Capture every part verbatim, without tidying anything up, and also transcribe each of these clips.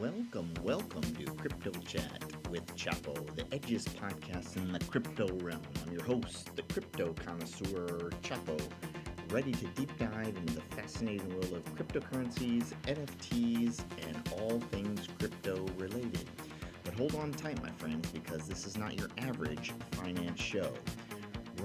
Welcome, welcome to Crypto Chat with Chapo, the edgiest podcast in the crypto realm. I'm your host, the crypto connoisseur Chapo, ready to deep dive into the fascinating world of cryptocurrencies, N F Ts, and all things crypto related. But hold on tight, my friends, because this is not your average finance show.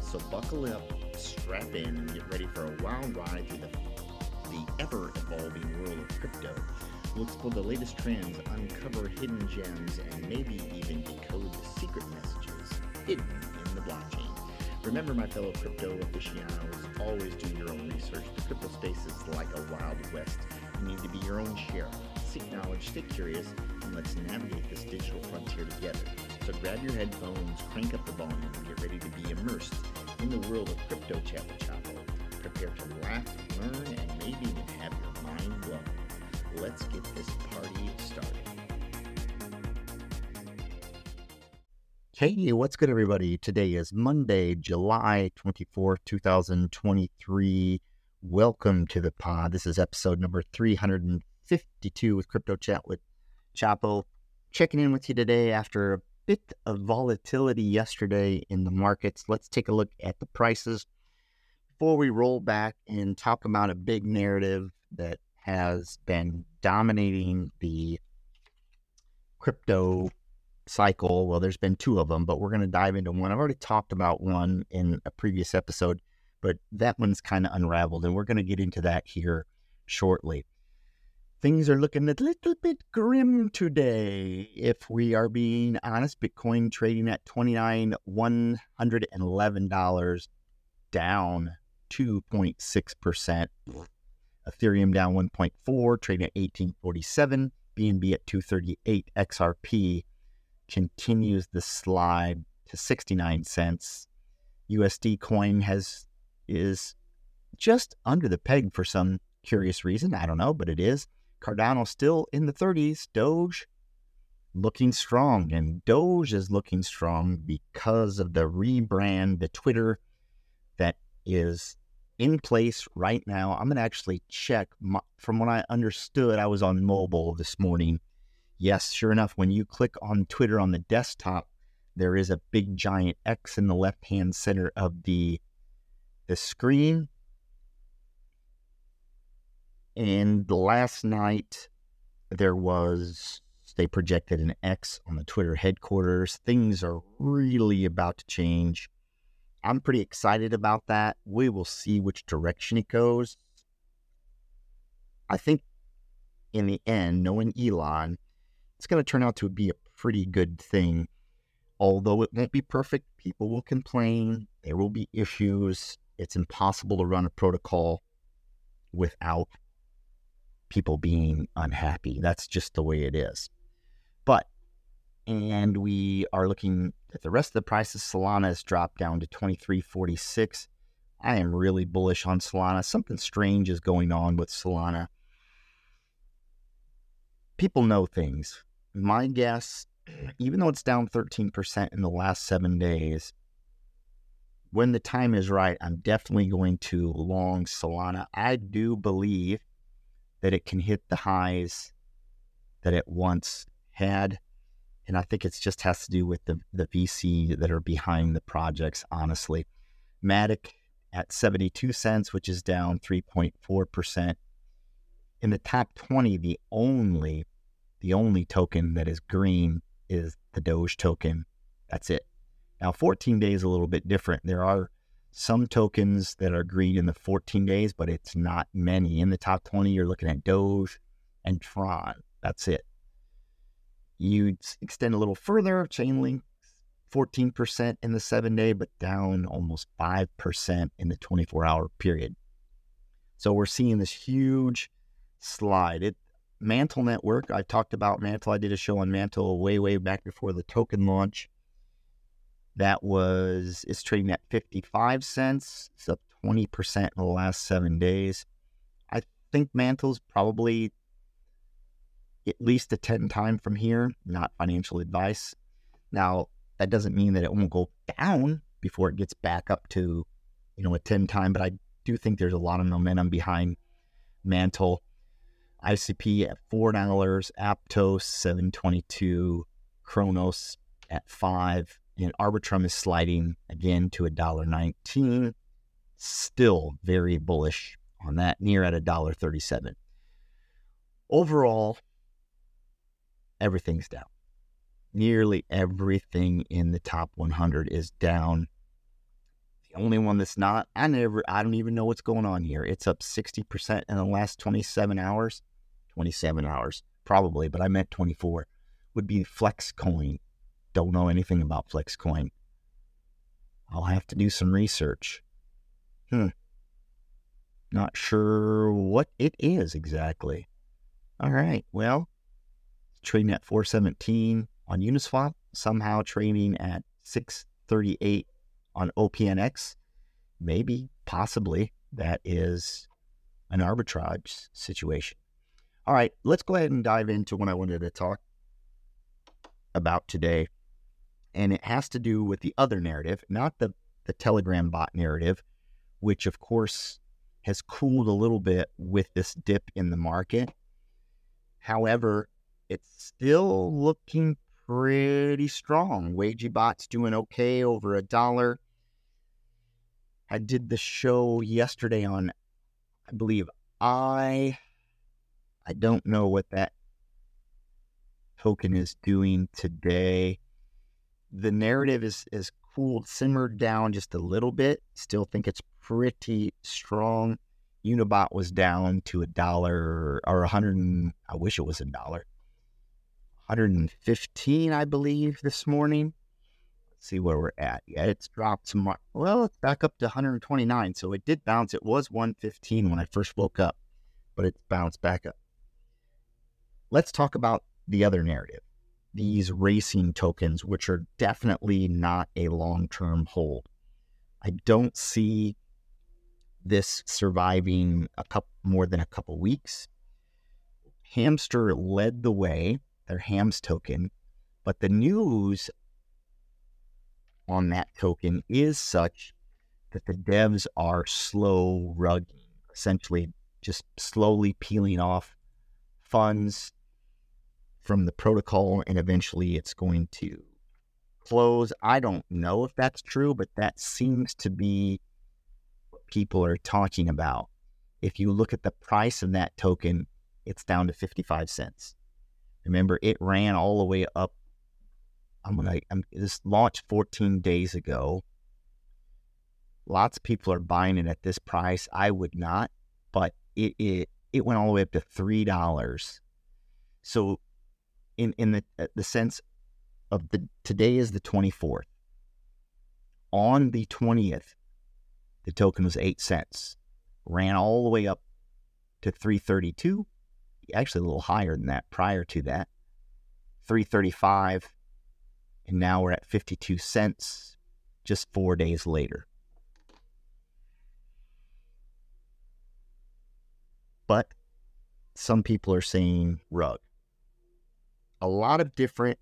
So buckle up, strap in, and get ready for a wild ride through the, the ever-evolving world of crypto. We'll explore the latest trends, uncover hidden gems, and maybe even decode the secret messages hidden in the blockchain. Remember, my fellow crypto aficionados, always do your own research. The crypto space is like a wild west. You need to be your own sheriff. Seek knowledge, stay curious, and let's navigate this digital frontier together. So grab your headphones, crank up the volume, and get ready to be immersed in the world of Crypto Chat with Chapo. Prepare to laugh, learn, and maybe even have your mind blown. Let's get this party started. Hey, what's good, everybody? Today is Monday, July twenty-fourth, two thousand twenty-three. Welcome to the pod. This is episode number three hundred fifty-two with Crypto Chat with Chapo. Checking in with you today after a bit of volatility yesterday in the markets. Let's take a look at the prices before we roll back and talk about a big narrative that has been dominating the crypto cycle. Well, there's been two of them, but we're going to dive into one. I've already talked about one in a previous episode, but that one's kind of unraveled, and we're going to get into that here shortly. Things are looking a little bit grim today, if we are being honest. Bitcoin trading at twenty-nine thousand one hundred eleven dollars, down two point six percent. Ethereum down one point four, trading at eighteen forty-seven. B N B at two thirty-eight. X R P continues the slide to sixty-nine cents. U S D coin has is just under the peg for some curious reason. I don't know, but it is. Cardano still in the thirties, Doge looking strong, and Doge is looking strong because of the rebrand, the Twitter that is in place right now. I'm going to actually check. My, from what I understood, I was on mobile this morning. Yes, sure enough, when you click on Twitter on the desktop, there is a big giant X in the left-hand center of the, the screen. And last night, there was, they projected an X on the Twitter headquarters. Things are really about to change. I'm pretty excited about that. We will see which direction it goes. I think in the end, knowing Elon, it's going to turn out to be a pretty good thing. Although it won't be perfect, people will complain. There will be issues. It's impossible to run a protocol without people being unhappy. That's just the way it is. But, and we are looking at the rest of the prices. Solana has dropped down to twenty-three forty-six. I am really bullish on Solana. Something strange is going on with Solana. People know things. My guess, even though it's down thirteen percent in the last seven days, when the time is right, I'm definitely going to long Solana. I do believe that it can hit the highs that it once had. And I think it just has to do with the, the V C that are behind the projects, honestly. Matic at seventy-two cents, which is down three point four percent. In the top twenty, the only, the only token that is green is the Doge token. That's it. Now, fourteen days a little bit different. There are some tokens that are green in the fourteen days, but it's not many. In the top twenty, you're looking at Doge and Tron. That's it. You extend a little further, Chainlink, fourteen percent in the seven-day, but down almost five percent in the twenty-four-hour period. So we're seeing this huge slide. It, Mantle Network. I've talked about Mantle. I did a show on Mantle way, way back before the token launch. That was, it's trading at fifty-five cents. It's up twenty percent in the last seven days. I think Mantle's probably at least a ten time from here, not financial advice. Now, that doesn't mean that it won't go down before it gets back up to, you know, a ten time, but I do think there's a lot of momentum behind Mantle. I C P at four dollars, Aptos seven twenty-two, Kronos at five, and Arbitrum is sliding again to one nineteen. Still very bullish on that, near at one thirty-seven. Overall, everything's down. Nearly everything in the top one hundred is down. The only one that's not, I never, I don't even know what's going on here. It's up sixty percent in the last twenty-seven hours. twenty-seven hours, probably, but I meant twenty-four. Would be FlexCoin. Don't know anything about FlexCoin. I'll have to do some research. Hmm. Not sure what it is exactly. All right, well, trading at four seventeen on Uniswap, somehow trading at six thirty-eight on O P N X. Maybe, possibly, that is an arbitrage situation. All right, let's go ahead and dive into what I wanted to talk about today. And it has to do with the other narrative, not the, the Telegram bot narrative, which, of course, has cooled a little bit with this dip in the market. However, it's still looking pretty strong. WageyBot's doing okay, over a dollar. I did the show yesterday on, I believe, I. I don't know what that token is doing today. The narrative is, is cooled, simmered down just a little bit. Still think it's pretty strong. Unibot was down to a dollar or a hundred and, I wish it was a dollar. one fifteen, I believe, this morning. Let's see where we're at. Yeah, it's dropped some. Well, it's back up to one twenty-nine, so it did bounce. It was one fifteen when I first woke up, but it's bounced back up. Let's talk about the other narrative, these racing tokens, which are definitely not a long-term hold. I don't see this surviving a couple, more than a couple weeks. Hamster led the way, their HAMS token, but the news on that token is such that the devs are slow rugging, essentially just slowly peeling off funds from the protocol, and eventually it's going to close. I don't know if that's true, but that seems to be what people are talking about. If you look at the price of that token, it's down to fifty-five cents. Remember, it ran all the way up. I'm gonna. I'm, this launched fourteen days ago. Lots of people are buying it at this price. I would not, but it it, it went all the way up to three dollars. So, in in the the sense of the today is the twenty-fourth. On the twentieth, the token was eight cents. Ran all the way up to three thirty-two. Actually a little higher than that prior to that, three thirty-five, and now we're at fifty-two cents just four days later. But some people are saying rug. A lot of different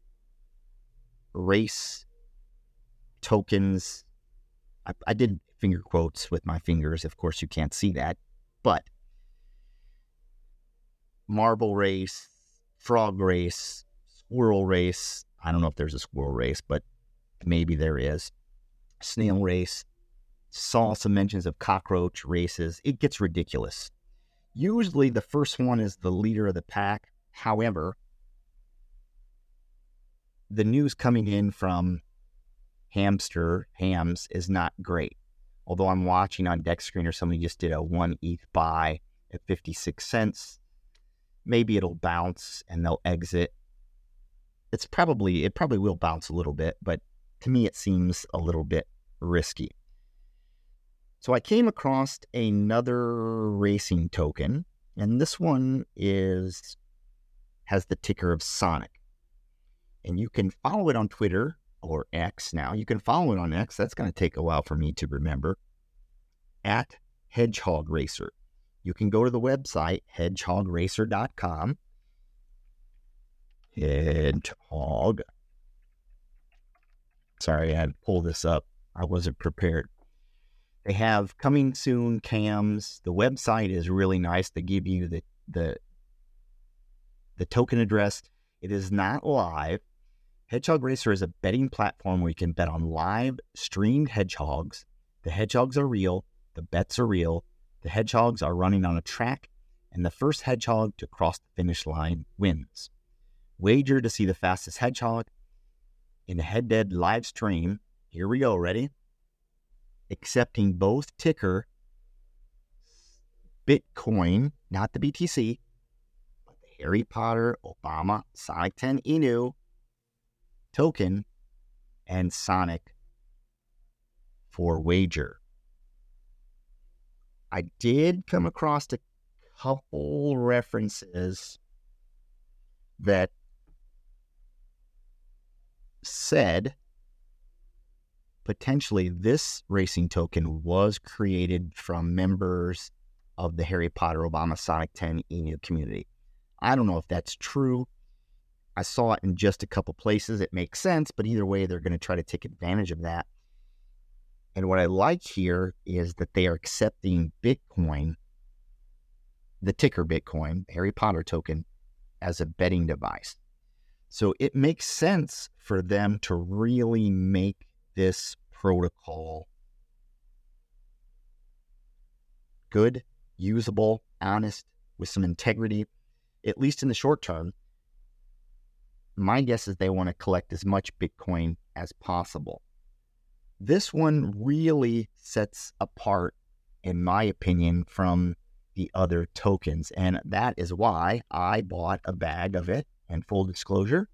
race tokens. I, I did finger quotes with my fingers. Of course, you can't see that, but Marble race, frog race, squirrel race. I don't know if there's a squirrel race, but maybe there is. Snail race. Saw some mentions of cockroach races. It gets ridiculous. Usually the first one is the leader of the pack. However, the news coming in from Hamster, HAMS, is not great. Although I'm watching on Deck Screener, somebody just did a one E T H buy at fifty-six cents. Maybe it'll bounce and they'll exit. It's probably, it probably will bounce a little bit, but to me it seems a little bit risky. So I came across another racing token, and this one is has the ticker of Sonic. And you can follow it on Twitter or X now. You can follow it on X. That's going to take a while for me to remember. At Hedgehog Racer. You can go to the website, hedgehog racer dot com. Hedgehog. Sorry, I had to pull this up. I wasn't prepared. They have coming soon cams. The website is really nice. They give you the the, the token address. It is not live. Hedgehog Racer is a betting platform where you can bet on live streamed hedgehogs. The hedgehogs are real. The bets are real. The hedgehogs are running on a track, and the first hedgehog to cross the finish line wins. Wager to see the fastest hedgehog in the head-to-head live stream. Here we go. Ready? Accepting both ticker Bitcoin, not the B T C, but the Harry Potter Obama Sonic ten Inu token and Sonic for wager. I did come across a couple references that said potentially this racing token was created from members of the Harry Potter Obama Sonic ten Inu community. I don't know if that's true. I saw it in just a couple places. It makes sense, but either way, they're going to try to take advantage of that. And what I like here is that they are accepting Bitcoin, the ticker Bitcoin, Harry Potter token, as a betting device. So it makes sense for them to really make this protocol good, usable, honest, with some integrity, at least in the short term. My guess is they want to collect as much Bitcoin as possible. This one really sets apart, in my opinion, from the other tokens. And that is why I bought a bag of it. And full disclosure,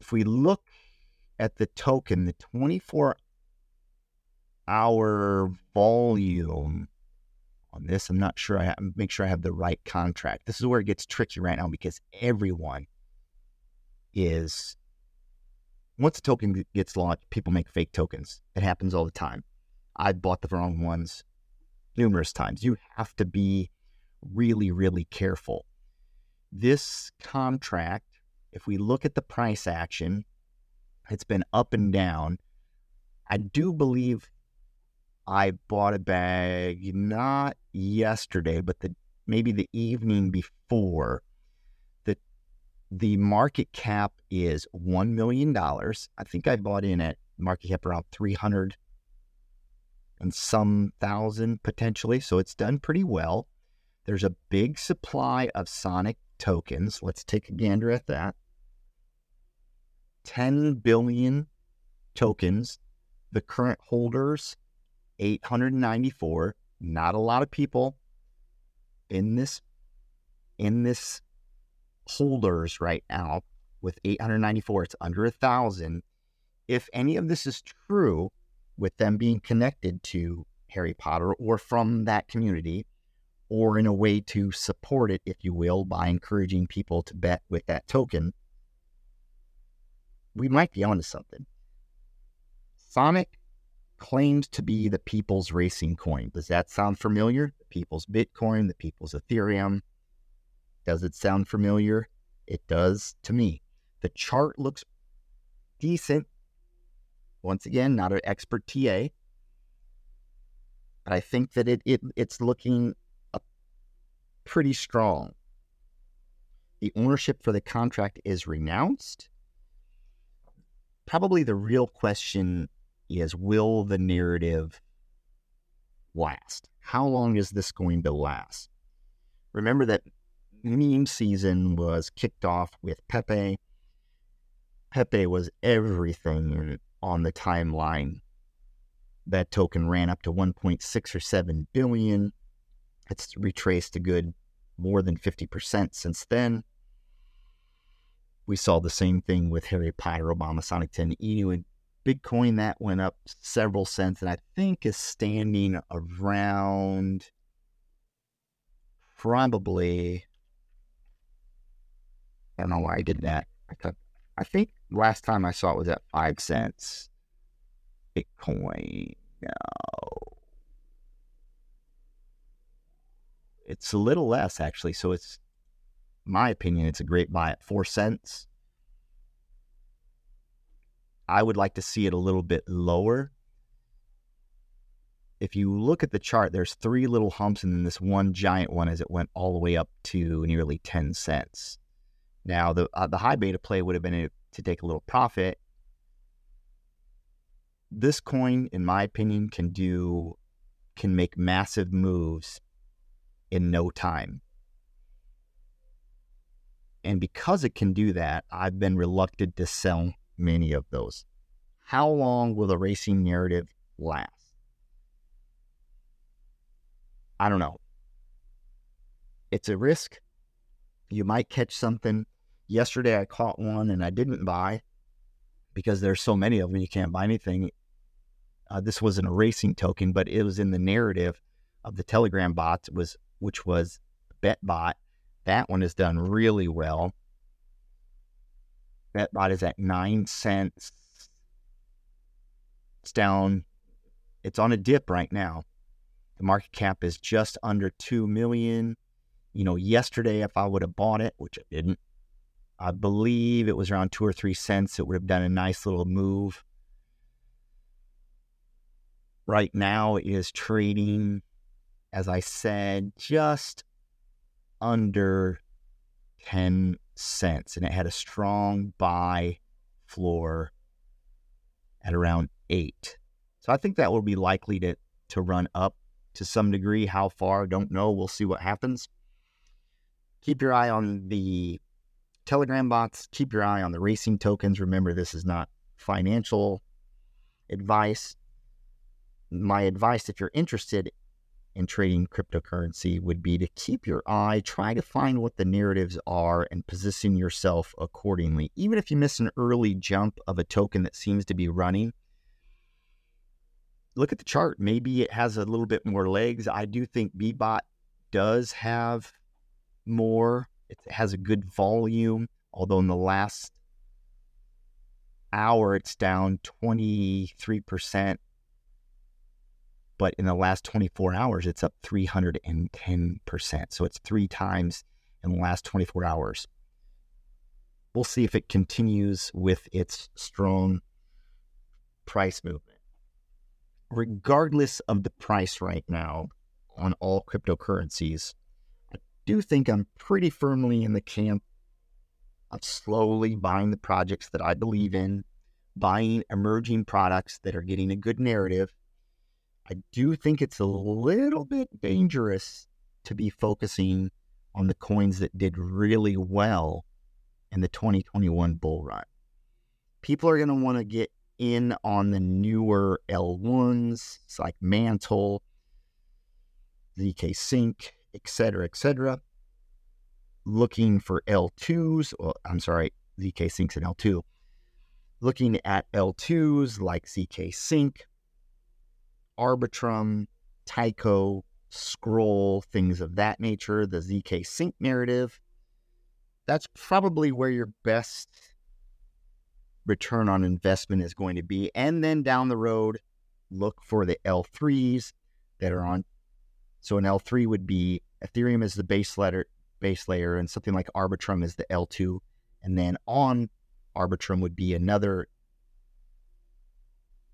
if we look at the token, the twenty-four hour volume on this, I'm not sure I have, make sure I have the right contract. This is where it gets tricky right now because everyone is... Once a token gets launched, people make fake tokens. It happens all the time. I bought the wrong ones numerous times. You have to be really, really careful. This contract, if we look at the price action, it's been up and down. I do believe I bought a bag not yesterday, but the maybe the evening before. The market cap is one million dollars. I think I bought in at market cap around three hundred and some thousand potentially. So it's done pretty well. There's a big supply of Sonic tokens. Let's take a gander at that. ten billion tokens. The current holders, eight hundred ninety-four. Not a lot of people in this, in this, holders right now with eight hundred ninety-four. It's under a thousand. If any of this is true with them being connected to Harry Potter or from that community or in a way to support it, if you will, by encouraging people to bet with that token, we might be onto something. Sonic claims to be the people's racing coin. Does that sound familiar? The people's Bitcoin, the people's Ethereum. Does it sound familiar? It does to me. The chart looks decent. Once again, not an expert T A. But I think that it, it it's looking pretty strong. The ownership for the contract is renounced. Probably the real question is, will the narrative last? How long is this going to last? Remember that meme season was kicked off with Pepe. Pepe was everything on the timeline. That token ran up to one point six or seven billion. It's retraced a good more than fifty percent since then. We saw the same thing with Harry Potter, Obama, Sonic ten, Inu, and Bitcoin. That went up several cents and I think is standing around probably... don't know why I did that. I could, I think last time I saw it was at five cents. Bitcoin, no. It's a little less, actually. So it's, in my opinion, it's a great buy at four cents. I would like to see it a little bit lower. If you look at the chart, there's three little humps and then this one giant one as it went all the way up to nearly ten cents. Now, the uh, the high beta play would have been to take a little profit. This coin, in my opinion, can do, can make massive moves in no time. And because it can do that, I've been reluctant to sell many of those. How long will the racing narrative last? I don't know. It's a risk. You might catch something. Yesterday I caught one and I didn't buy because there's so many of them, you can't buy anything. Uh, this wasn't a racing token, but it was in the narrative of the Telegram bots, was, which was BetBot. That one has done really well. BetBot is at nine cents. It's down. It's on a dip right now. The market cap is just under two million dollars. You know, yesterday, if I would have bought it, which I didn't, I believe it was around two or three cents. It would have done a nice little move. Right now it is trading, as I said, just under ten cents. And it had a strong buy floor at around eight. So I think that will be likely to, to run up to some degree. How far, don't know. We'll see what happens. Keep your eye on the Telegram bots. Keep your eye on the racing tokens. Remember, this is not financial advice. My advice, if you're interested in trading cryptocurrency, would be to keep your eye, try to find what the narratives are and position yourself accordingly. Even if you miss an early jump of a token that seems to be running, look at the chart. Maybe it has a little bit more legs. I do think BetBot does have more. It has a good volume, although in the last hour, it's down twenty-three percent. But in the last twenty-four hours, it's up three hundred ten percent. So it's three times in the last twenty-four hours. We'll see if it continues with its strong price movement. Regardless of the price right now on all cryptocurrencies, I do think I'm pretty firmly in the camp of slowly buying the projects that I believe in, buying emerging products that are getting a good narrative. I do think it's a little bit dangerous to be focusing on the coins that did really well in the twenty twenty-one bull run. People are going to want to get in on the newer L ones. It's like Mantle, Z K Sync, et cetera, et cetera. Looking for L twos. Well, I'm sorry, Z K Sync's an L two. Looking at L twos like Z K Sync, Arbitrum, Tyco, Scroll, things of that nature, the Z K Sync narrative, that's probably where your best return on investment is going to be. And then down the road, look for the L threes that are on. So an L three would be Ethereum is the base letter, base layer, and something like Arbitrum is the L two. And then on Arbitrum would be another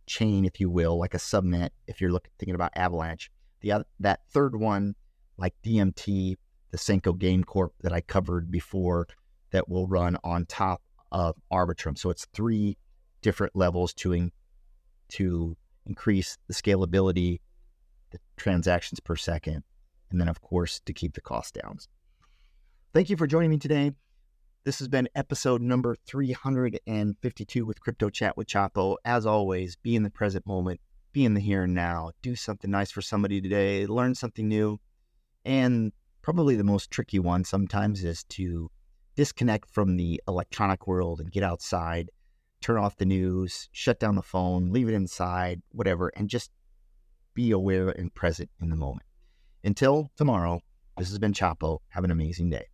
chain, if you will, like a subnet. If you're looking, thinking about Avalanche, the other, that third one, like D M T, the Senko Game Corp that I covered before, that will run on top of Arbitrum. So it's three different levels to in, to increase the scalability, the transactions per second, and then of course to keep the cost down. Thank you for joining me today. This has been episode number three hundred fifty-two with Crypto Chat with Chapo. As always, be in the present moment, be in the here and now, do something nice for somebody today, learn something new. And probably the most tricky one sometimes is to disconnect from the electronic world and get outside, turn off the news, shut down the phone, leave it inside, whatever, and just be aware and present in the moment. Until tomorrow, this has been Chapo. Have an amazing day.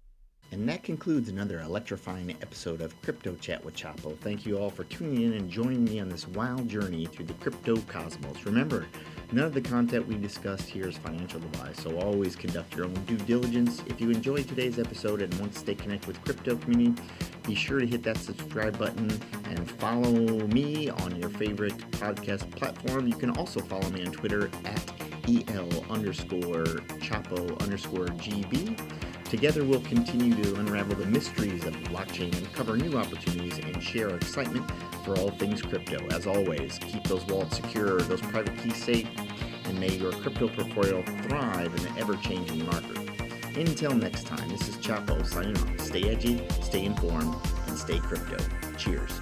And that concludes another electrifying episode of Crypto Chat with Chapo. Thank you all for tuning in and joining me on this wild journey through the crypto cosmos. Remember, none of the content we discussed here is financial advice, so always conduct your own due diligence. If you enjoyed today's episode and want to stay connected with crypto community, be sure to hit that subscribe button and follow me on your favorite podcast platform. You can also follow me on Twitter at el underscore chapo underscore gb. Together, we'll continue to unravel the mysteries of blockchain and cover new opportunities and share our excitement for all things crypto. As always, keep those wallets secure, those private keys safe, and may your crypto portfolio thrive in the ever-changing market. Until next time, this is Chapo signing off. Stay edgy, stay informed, and stay crypto. Cheers.